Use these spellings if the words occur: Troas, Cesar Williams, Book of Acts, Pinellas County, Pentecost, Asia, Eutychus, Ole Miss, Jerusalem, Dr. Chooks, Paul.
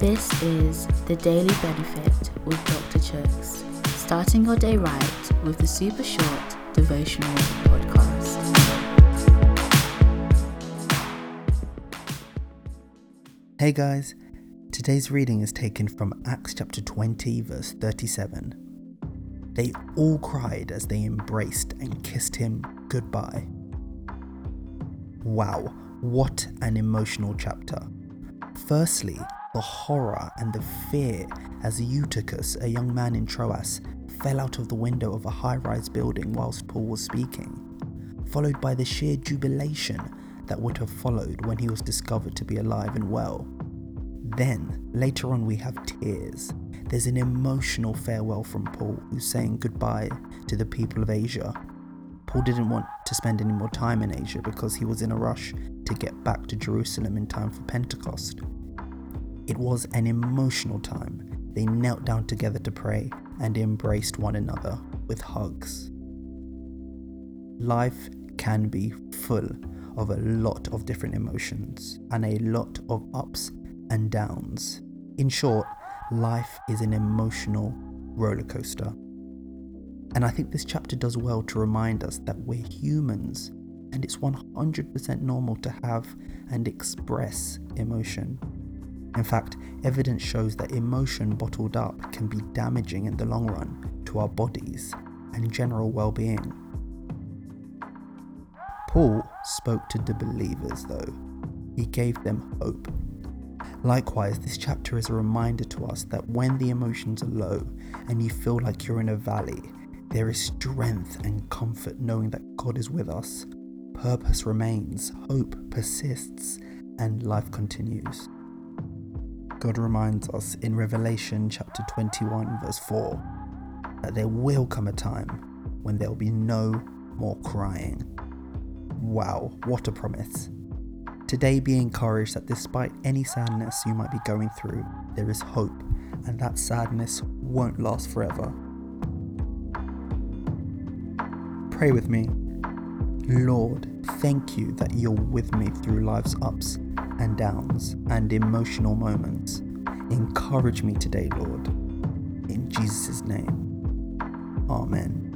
This is The Daily Benefit with Dr. Chooks, starting your day right with the super short devotional podcast. Hey guys, today's reading is taken from Acts chapter 20 verse 37. They all cried as they embraced and kissed him goodbye. Wow, what an emotional chapter. Firstly, the horror and the fear as Eutychus, a young man in Troas, fell out of the window of a high-rise building whilst Paul was speaking, followed by the sheer jubilation that would have followed when he was discovered to be alive and well. Then, later on, we have tears. There's an emotional farewell from Paul, who's saying goodbye to the people of Asia. Paul didn't want to spend any more time in Asia because he was in a rush to get back to Jerusalem in time for Pentecost. It was an emotional time. They knelt down together to pray and embraced one another with hugs. Life can be full of a lot of different emotions and a lot of ups and downs. In short, life is an emotional roller coaster. And I think this chapter does well to remind us that we're humans and it's 100% normal to have and express emotion. In fact, evidence shows that emotion bottled up can be damaging in the long run to our bodies and general well-being. Paul spoke to the believers though. He gave them hope. Likewise, this chapter is a reminder to us that when the emotions are low and you feel like you're in a valley, there is strength and comfort knowing that God is with us. Purpose remains, hope persists, and life continues. God reminds us in Revelation chapter 21 verse 4 that there will come a time when there will be no more crying. Wow, what a promise. Today be encouraged that despite any sadness you might be going through, there is hope and that sadness won't last forever. Pray with me. Lord, thank you that you're with me through life's ups and downs and emotional moments. Encourage me today, Lord. In Jesus' name. Amen.